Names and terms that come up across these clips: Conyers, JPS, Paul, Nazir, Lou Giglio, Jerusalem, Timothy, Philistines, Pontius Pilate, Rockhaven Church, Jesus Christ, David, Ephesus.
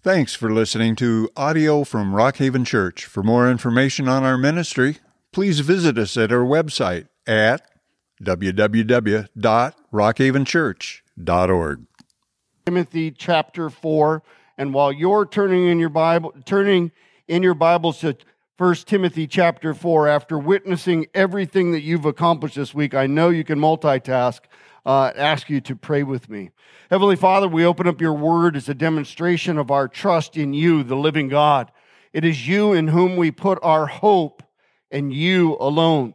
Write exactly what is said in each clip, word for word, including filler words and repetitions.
Thanks for listening to audio from Rockhaven Church. For more information on our ministry, please visit us at our website at w w w dot rockhaven church dot org. Timothy chapter four, and while you're turning in your Bible, turning in your Bibles to First Timothy chapter four, after witnessing everything that you've accomplished this week, I know you can multitask. Uh, ask you to pray with me. Heavenly Father, we open up your word as a demonstration of our trust in you, the living God. It is you in whom we put our hope, and you alone.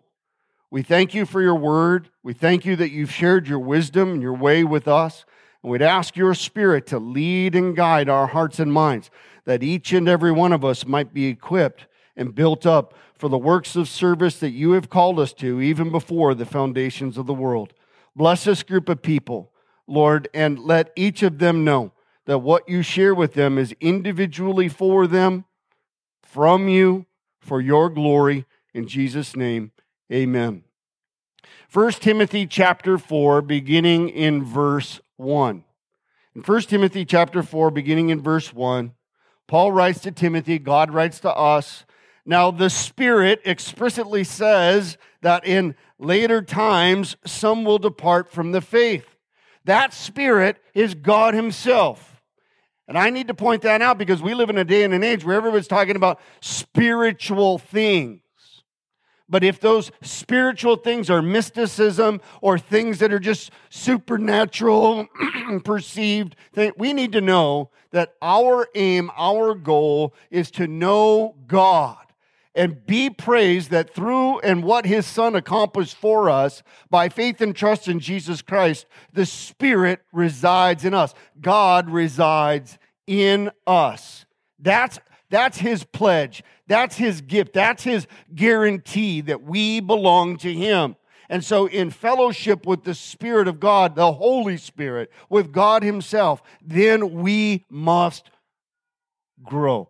We thank you for your word. We thank you that you've shared your wisdom and your way with us. And we'd ask your Spirit to lead and guide our hearts and minds, that each and every one of us might be equipped and built up for the works of service that you have called us to even before the foundations of the world. Bless this group of people, Lord, and let each of them know that what you share with them is individually for them, from you, for your glory. In Jesus' name, amen. First Timothy chapter four, beginning in verse one. In First Timothy chapter four, beginning in verse one, Paul writes to Timothy, God writes to us. Now, the Spirit explicitly says that in later times, some will depart from the faith. That Spirit is God Himself. And I need to point that out because we live in a day and an age where everybody's talking about spiritual things. But if those spiritual things are mysticism or things that are just supernatural, perceived, we need to know that our aim, our goal is to know God and be praised that through and what His Son accomplished for us by faith and trust in Jesus Christ, the Spirit resides in us. God resides in us. That's That's His pledge. That's His gift. That's His guarantee that we belong to Him. And so in fellowship with the Spirit of God, the Holy Spirit, with God Himself, then we must grow.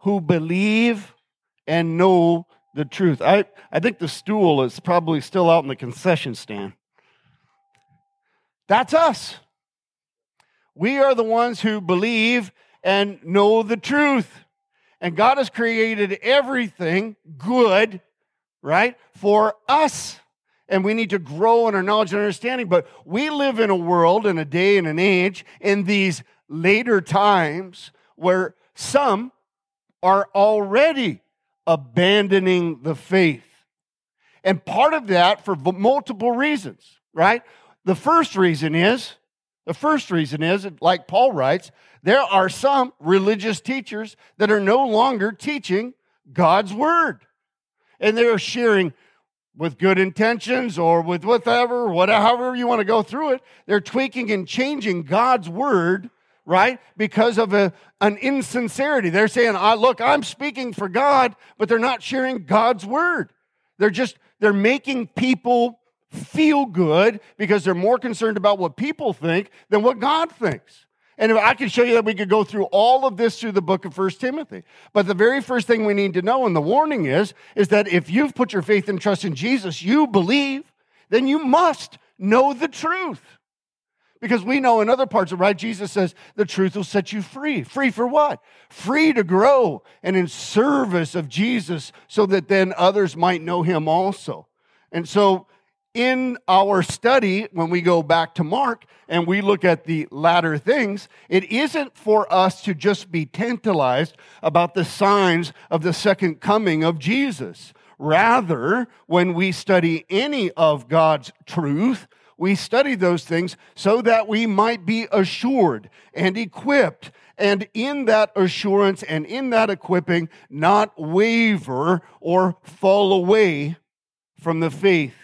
Who believe and know the truth. I, I think the stool is probably still out in the concession stand. That's us. We are the ones who believe and know the truth. And God has created everything good, right, for us. And we need to grow in our knowledge and understanding. But we live in a world, in a day, and an age, in these later times where some are already abandoning the faith. And part of that for multiple reasons, right? The first reason is, the first reason is, like Paul writes, there are some religious teachers that are no longer teaching God's word. And they're sharing with good intentions or with whatever, whatever, however you want to go through it. They're tweaking and changing God's word, right, because of a, an insincerity. They're saying, "I look, I'm speaking for God," but they're not sharing God's word. They're just, they're making people feel good because they're more concerned about what people think than what God thinks. And if I could show you that we could go through all of this through the book of First Timothy. But the very first thing we need to know, and the warning is, is that if you've put your faith and trust in Jesus, you believe, then you must know the truth. Because we know in other parts of, right, Jesus says, the truth will set you free. Free for what? Free to grow and in service of Jesus so that then others might know Him also. And so, in our study, when we go back to Mark and we look at the latter things, it isn't for us to just be tantalized about the signs of the second coming of Jesus. Rather, when we study any of God's truth, we study those things so that we might be assured and equipped, and in that assurance and in that equipping, not waver or fall away from the faith.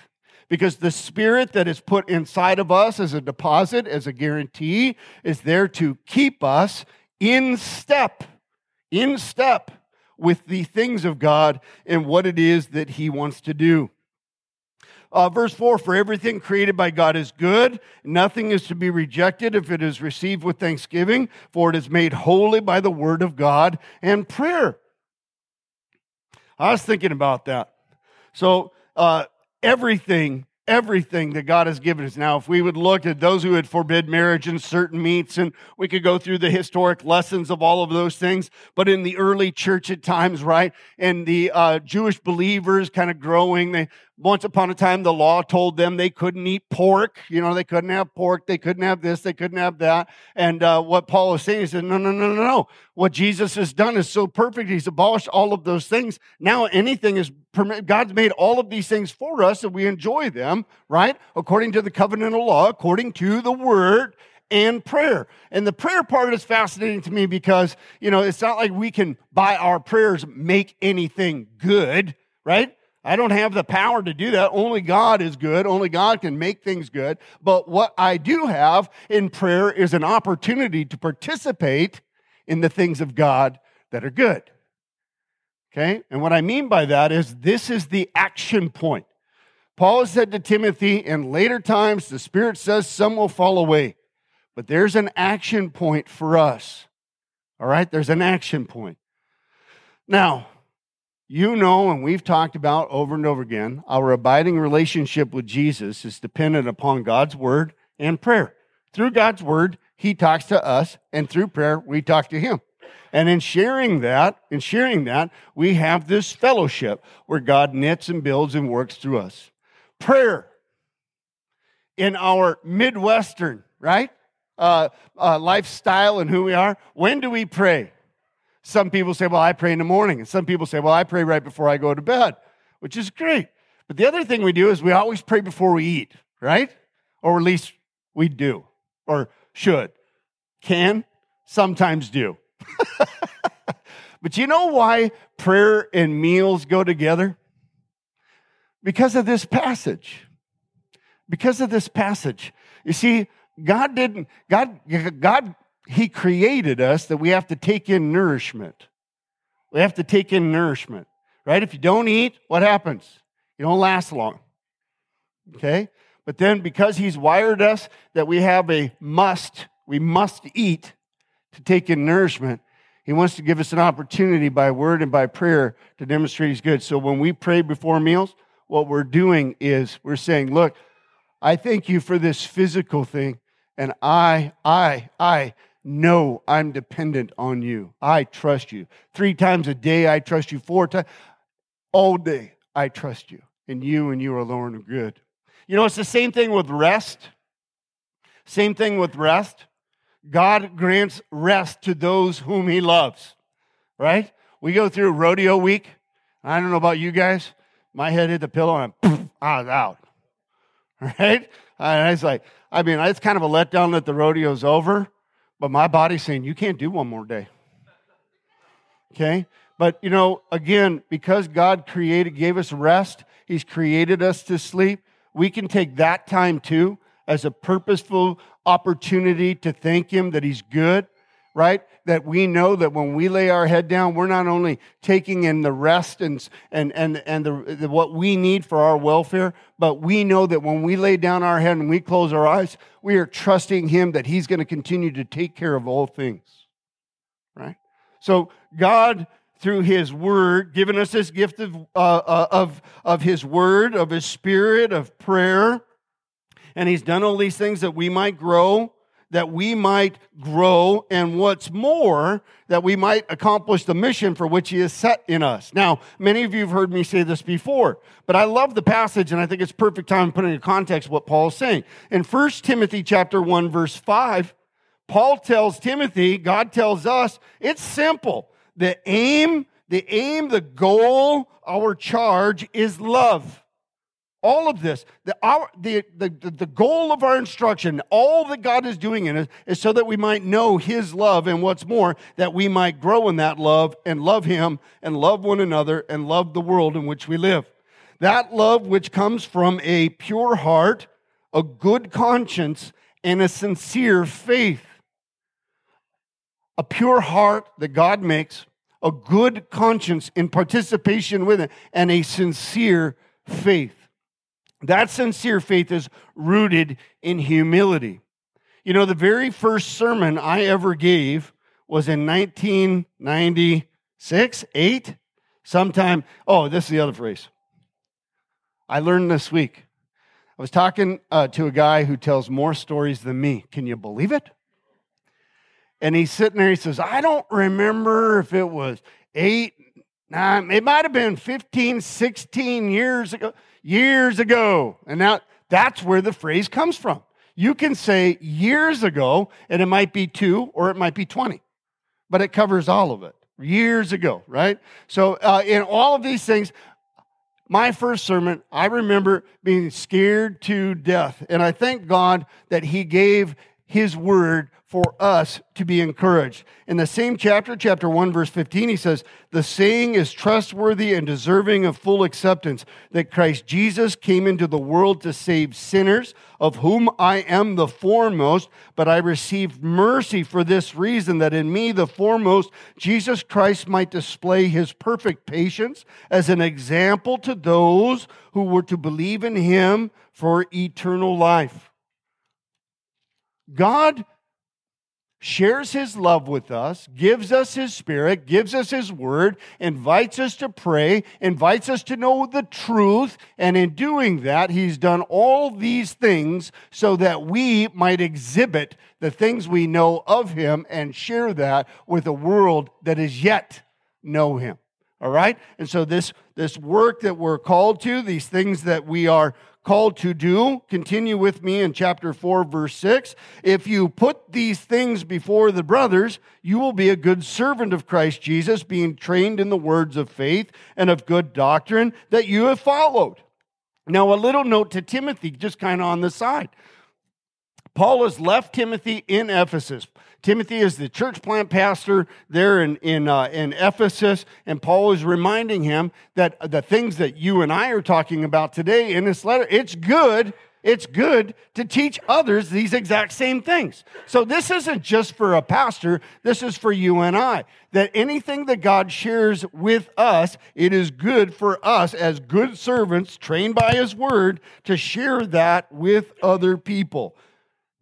because the Spirit that is put inside of us as a deposit, as a guarantee, is there to keep us in step, in step with the things of God and what it is that He wants to do. Uh, verse four, for everything created by God is good. Nothing is to be rejected if it is received with thanksgiving, for it is made holy by the word of God and prayer. I was thinking about that. So uh, everything, everything that God has given us. Now, if we would look at those who had forbid marriage and certain meats, and we could go through the historic lessons of all of those things, but in the early church at times, right, and the uh, Jewish believers kind of growing, they once upon a time, the law told them they couldn't eat pork. You know, they couldn't have pork. They couldn't have this. They couldn't have that. And uh, what Paul is saying is, no, no, no, no, no. What Jesus has done is so perfect. He's abolished all of those things. Now anything is permitted. God's made all of these things for us, and we enjoy them, right? According to the covenantal law, according to the word and prayer. And the prayer part is fascinating to me because, you know, it's not like we can, by our prayers, make anything good, right? I don't have the power to do that. Only God is good. Only God can make things good. But what I do have in prayer is an opportunity to participate in the things of God that are good. Okay? And what I mean by that is this is the action point. Paul said to Timothy, in later times, the Spirit says some will fall away. But there's an action point for us. All right? There's an action point. Now, you know, and we've talked about over and over again, our abiding relationship with Jesus is dependent upon God's word and prayer. Through God's word, He talks to us, and through prayer, we talk to Him. And in sharing that, in sharing that, we have this fellowship where God knits and builds and works through us. Prayer in our Midwestern, right, uh, uh, lifestyle and who we are. When do we pray? Some people say, well, I pray in the morning. And some people say, well, I pray right before I go to bed, which is great. But the other thing we do is we always pray before we eat, right? Or at least we do, or should, can, sometimes do. But you know why prayer and meals go together? Because of this passage. Because of this passage. You see, God didn't, God, God, He created us that we have to take in nourishment. We have to take in nourishment, right? If you don't eat, what happens? You don't last long, okay? But then because He's wired us that we have a must, we must eat to take in nourishment, He wants to give us an opportunity by word and by prayer to demonstrate He's good. So when we pray before meals, what we're doing is we're saying, look, I thank you for this physical thing, and I, I, I, no, I'm dependent on you. I trust you. Three times a day, I trust you. Four times, all day, I trust you. And you and you alone are good. You know, it's the same thing with rest. Same thing with rest. God grants rest to those whom He loves, right? We go through rodeo week. I don't know about you guys. My head hit the pillow and I'm, poof, I was out, right? And it's like, I mean, it's kind of a letdown that the rodeo's over. But my body's saying, you can't do one more day. Okay? But, you know, again, because God created, gave us rest, He's created us to sleep, we can take that time too as a purposeful opportunity to thank Him that He's good, right? That we know that when we lay our head down, we're not only taking in the rest and and and, and the, the what we need for our welfare, but we know that when we lay down our head and we close our eyes, we are trusting Him that He's going to continue to take care of all things, right? So God, through His Word, given us this gift of uh, of of His Word, of His Spirit, of prayer, and He's done all these things that we might grow. that we might grow, and what's more, that we might accomplish the mission for which He has set in us. Now, many of you have heard me say this before, but I love the passage, and I think it's perfect time to put into context what Paul is saying. In First Timothy chapter one, verse five, Paul tells Timothy, God tells us, it's simple. The aim, the aim, the goal, our charge is love. All of this, the, our, the, the, the goal of our instruction, all that God is doing in us is so that we might know His love, and what's more, that we might grow in that love and love Him and love one another and love the world in which we live. That love which comes from a pure heart, a good conscience, and a sincere faith. A pure heart that God makes, a good conscience in participation with it, and a sincere faith. That sincere faith is rooted in humility. You know, the very first sermon I ever gave was in nineteen ninety-six, eight, sometime. Oh, this is the other phrase. I learned this week. I was talking uh, to a guy who tells more stories than me. Can you believe it? And he's sitting there, he says, I don't remember if it was eight, nine, it might have been fifteen, sixteen years ago, years ago. And now that's where the phrase comes from. You can say years ago, and it might be two, or it might be twenty, but it covers all of it. Years ago, right? So uh, in all of these things, my first sermon, I remember being scared to death. And I thank God that he gave his word for us to be encouraged. In the same chapter, chapter one, verse fifteen, he says, the saying is trustworthy and deserving of full acceptance, that Christ Jesus came into the world to save sinners, of whom I am the foremost, but I received mercy for this reason, that in me, the foremost, Jesus Christ might display his perfect patience as an example to those who were to believe in him for eternal life. God shares his love with us, gives us his Spirit, gives us his word, invites us to pray, invites us to know the truth, and in doing that, he's done all these things so that we might exhibit the things we know of him and share that with a world that is yet to know him. All right? And so this, this work that we're called to, these things that we are called to do, continue with me in chapter four, verse six. If you put these things before the brothers, you will be a good servant of Christ Jesus, being trained in the words of faith and of good doctrine that you have followed. Now, a little note to Timothy, just kind of on the side. Paul has left Timothy in Ephesus. Timothy is the church plant pastor there in, in, uh, in Ephesus, and Paul is reminding him that the things that you and I are talking about today in this letter, it's good, it's good to teach others these exact same things. So this isn't just for a pastor, this is for you and I, that anything that God shares with us, it is good for us as good servants trained by his word to share that with other people.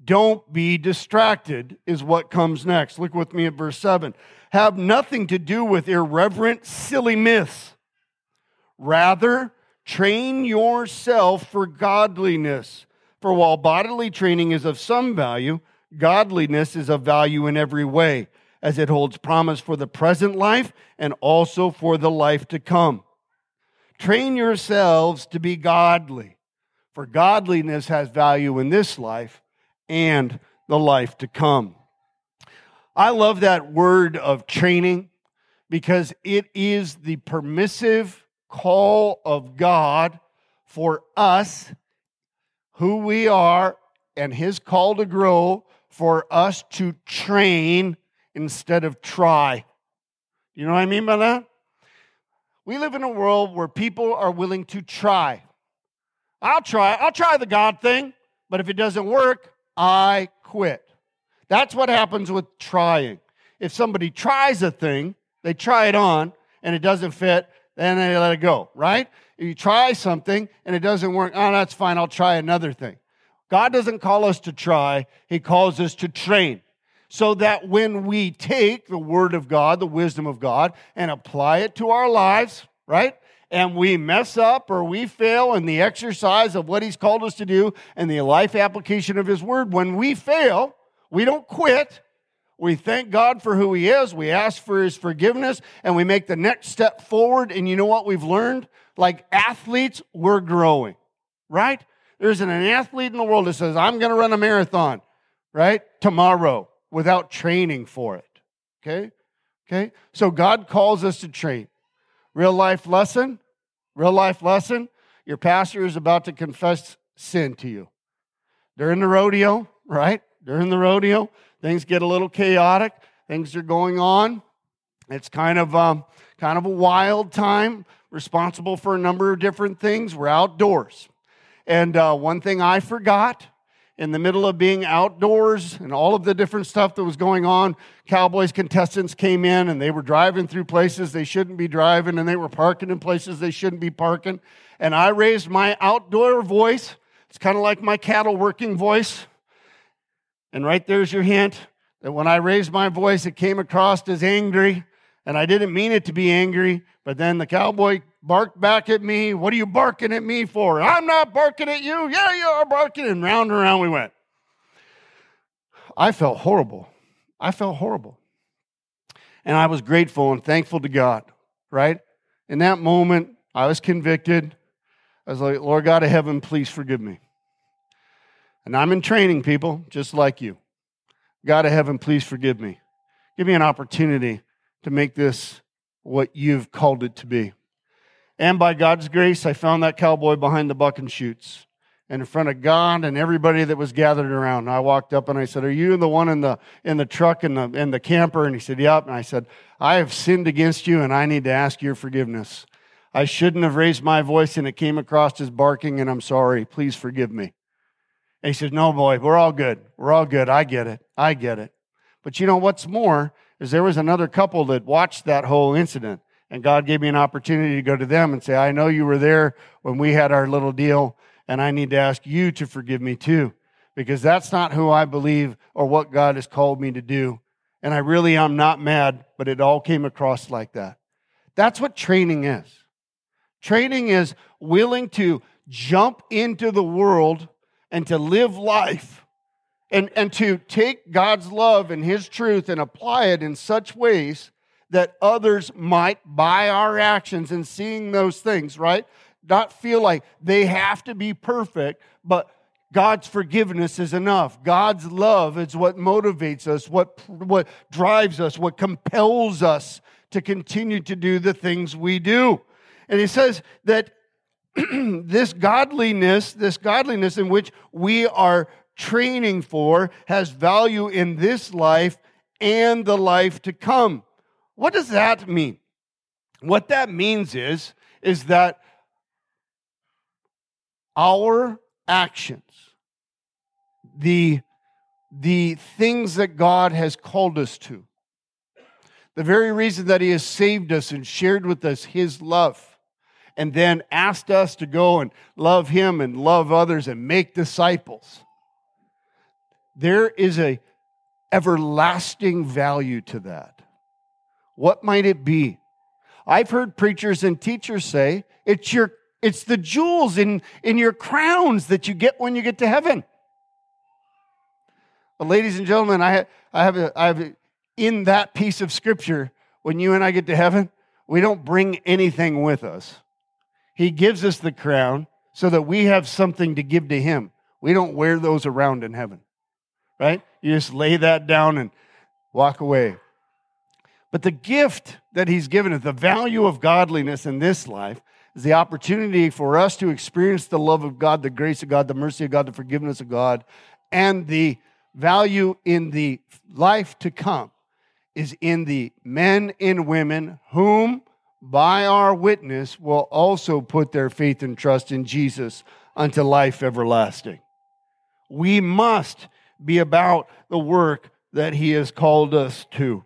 Don't be distracted is what comes next. Look with me at verse seven. Have nothing to do with irreverent, silly myths. Rather, train yourself for godliness. For while bodily training is of some value, godliness is of value in every way, as it holds promise for the present life and also for the life to come. Train yourselves to be godly, for godliness has value in this life and the life to come. I love that word of training because it is the permissive call of God for us, who we are, and his call to grow for us to train instead of try. You know what I mean by that? We live in a world where people are willing to try. I'll try. I'll try the God thing, but if it doesn't work, I quit. That's what happens with trying. If somebody tries a thing, they try it on, and it doesn't fit, then they let it go, right? If you try something, and it doesn't work, oh, that's fine, I'll try another thing. God doesn't call us to try, he calls us to train, so that when we take the Word of God, the wisdom of God, and apply it to our lives, right? And we mess up or we fail in the exercise of what he's called us to do and the life application of his word. When we fail, we don't quit. We thank God for who he is. We ask for his forgiveness, and we make the next step forward. And you know what we've learned? Like athletes, we're growing, right? There isn't an athlete in the world that says, I'm going to run a marathon, right, tomorrow without training for it, okay? Okay? So God calls us to train. Real life lesson, real life lesson, your pastor is about to confess sin to you. During the rodeo, right? During the rodeo, things get a little chaotic. Things are going on. It's kind of um, kind of a wild time. responsible for a number of different things. We're outdoors. And uh, one thing I forgot in the middle of being outdoors and all of the different stuff that was going on, Cowboys contestants came in and they were driving through places they shouldn't be driving and they were parking in places they shouldn't be parking. And I raised my outdoor voice. It's kind of like my cattle working voice. And right there's your hint that when I raised my voice, it came across as angry, and I didn't mean it to be angry, but then the cowboy barked back at me. What are you barking at me for? I'm not barking at you. Yeah, you are barking. And round and round we went. I felt horrible. I felt horrible. And I was grateful and thankful to God, right? In that moment, I was convicted. I was like, Lord God of heaven, please forgive me. And I'm in training, people, just like you. God of heaven, please forgive me. Give me an opportunity to make this what you've called it to be. And by God's grace, I found that cowboy behind the buck and shoots. And in front of God and everybody that was gathered around, and I walked up and I said, are you the one in the in the truck and the, and the camper? And he said, yep. And I said, I have sinned against you, and I need to ask your forgiveness. I shouldn't have raised my voice, and it came across as barking, and I'm sorry. Please forgive me. And he said, no, boy, we're all good. We're all good. I get it. I get it. But you know what's more is there was another couple that watched that whole incident, and God gave me an opportunity to go to them and say, I know you were there when we had our little deal, and I need to ask you to forgive me too, because that's not who I believe or what God has called me to do. And I really am not mad, but it all came across like that. That's what training is. Training is willing to jump into the world and to live life and, and to take God's love and His truth and apply it in such ways that others might, by our actions and seeing those things, right, not feel like they have to be perfect, but God's forgiveness is enough. God's love is what motivates us, what, what drives us, what compels us to continue to do the things we do. And He says that this godliness, this godliness in which we are training for has value in this life and the life to come. What does that mean? What that means is, is that our actions, the, the things that God has called us to, the very reason that He has saved us and shared with us His love, and then asked us to go and love Him and love others and make disciples. There is an everlasting value to that. What might it be? I've heard preachers and teachers say, it's your, it's the jewels in, in your crowns that you get when you get to heaven. Well, ladies and gentlemen, I, I have a, I have a, in that piece of Scripture, when you and I get to heaven, we don't bring anything with us. He gives us the crown so that we have something to give to Him. We don't wear those around in heaven, right? You just lay that down and walk away. But the gift that He's given us, the value of godliness in this life, is the opportunity for us to experience the love of God, the grace of God, the mercy of God, the forgiveness of God, and the value in the life to come is in the men and women whom by our witness will also put their faith and trust in Jesus unto life everlasting. We must be about the work that He has called us to.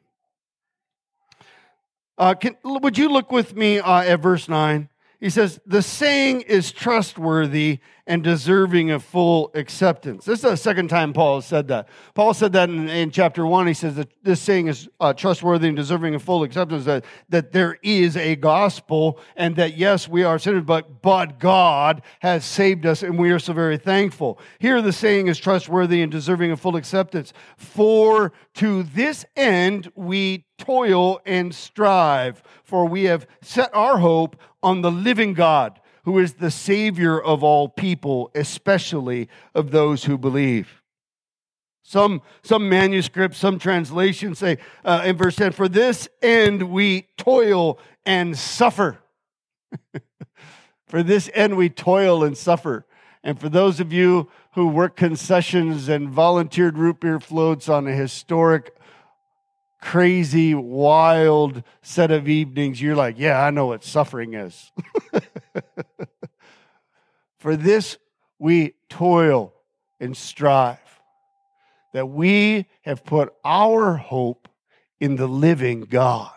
Uh, can, would you look with me uh, at verse nine? He says, the saying is trustworthy and deserving of full acceptance. This is the second time Paul has said that. Paul said that in, in chapter one. He says that this saying is uh, trustworthy and deserving of full acceptance, that, that there is a gospel and that, yes, we are sinners, but, but God has saved us and we are so very thankful. Here the saying is trustworthy and deserving of full acceptance. For to this end we toil and strive, for we have set our hope on the living God, who is the Savior of all people, especially of those who believe. Some, some manuscripts, some translations say uh, in verse ten, for this end we toil and suffer. For this end we toil and suffer. And for those of you who work concessions and volunteered root beer floats on a historic crazy, wild set of evenings, you're like, yeah, I know what suffering is. For this we toil and strive, that we have put our hope in the living God.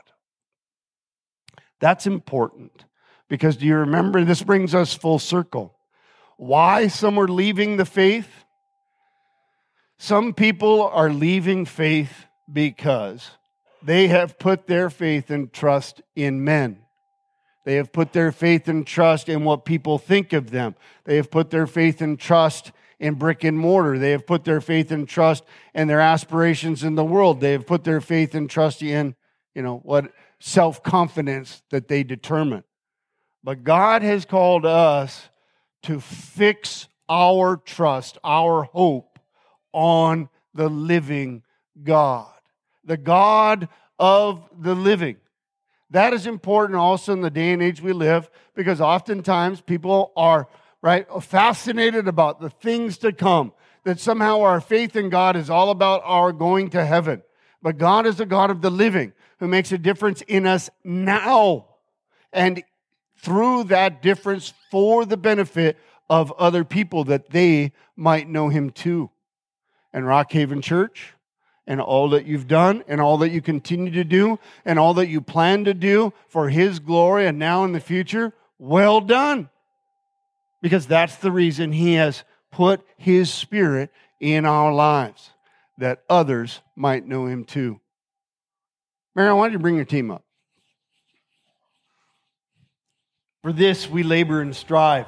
That's important, because do you remember, this brings us full circle. Why some are leaving the faith? Some people are leaving faith because they have put their faith and trust in men. They have put their faith and trust in what people think of them. They have put their faith and trust in brick and mortar. They have put their faith and trust in their aspirations in the world. They have put their faith and trust in, you know, what self-confidence that they determine. But God has called us to fix our trust, our hope on the living God, the God of the living. That is important also in the day and age we live, because oftentimes people are right fascinated about the things to come, that somehow our faith in God is all about our going to heaven. But God is the God of the living, who makes a difference in us now, and through that difference for the benefit of other people, that they might know Him too. And Rockhaven Church, and all that you've done, and all that you continue to do, and all that you plan to do for His glory and now in the future, well done. Because that's the reason He has put His Spirit in our lives, that others might know Him too. Mary, why don't you bring your team up? For this we labor and strive.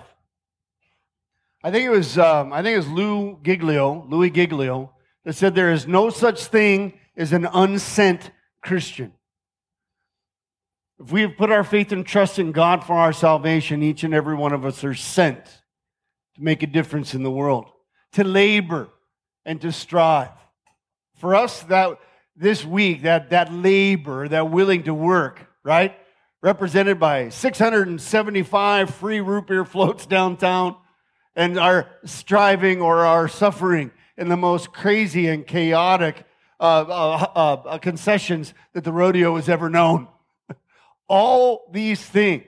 I think it was um, I think it was Lou Giglio, Louis Giglio, that said there is no such thing as an unsent Christian. If we have put our faith and trust in God for our salvation, each and every one of us are sent to make a difference in the world, to labor and to strive. For us, that this week, that, that labor, that willing to work, right, represented by six hundred seventy-five free root beer floats downtown, and our striving or our suffering in the most crazy and chaotic uh, uh, uh, uh, concessions that the rodeo has ever known. All these things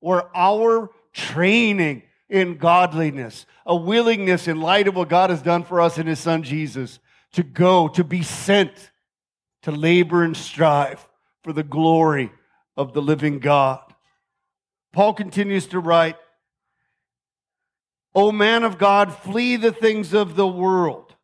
were our training in godliness, a willingness in light of what God has done for us in His Son Jesus to go, to be sent, to labor and strive for the glory of the living God. Paul continues to write, O man of God, flee the things of the world.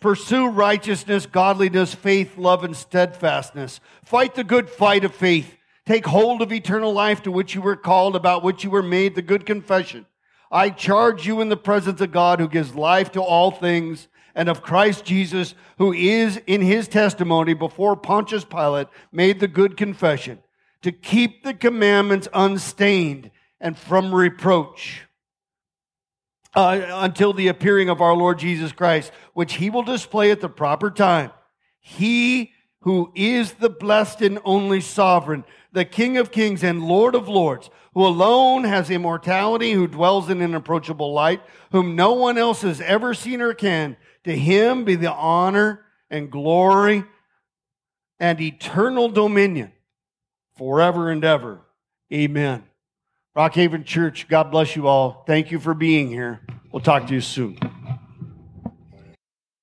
Pursue righteousness, godliness, faith, love, and steadfastness. Fight the good fight of faith. Take hold of eternal life to which you were called, about which you were made the good confession. I charge you in the presence of God, who gives life to all things, and of Christ Jesus, who is in His testimony before Pontius Pilate, made the good confession, to keep the commandments unstained and from reproach. Uh, until the appearing of our Lord Jesus Christ, which He will display at the proper time. He who is the blessed and only sovereign, the King of kings and Lord of lords, who alone has immortality, who dwells in unapproachable light, whom no one else has ever seen or can, to Him be the honor and glory and eternal dominion forever and ever. Amen. Rockhaven Church, God bless you all. Thank you for being here. We'll talk to you soon.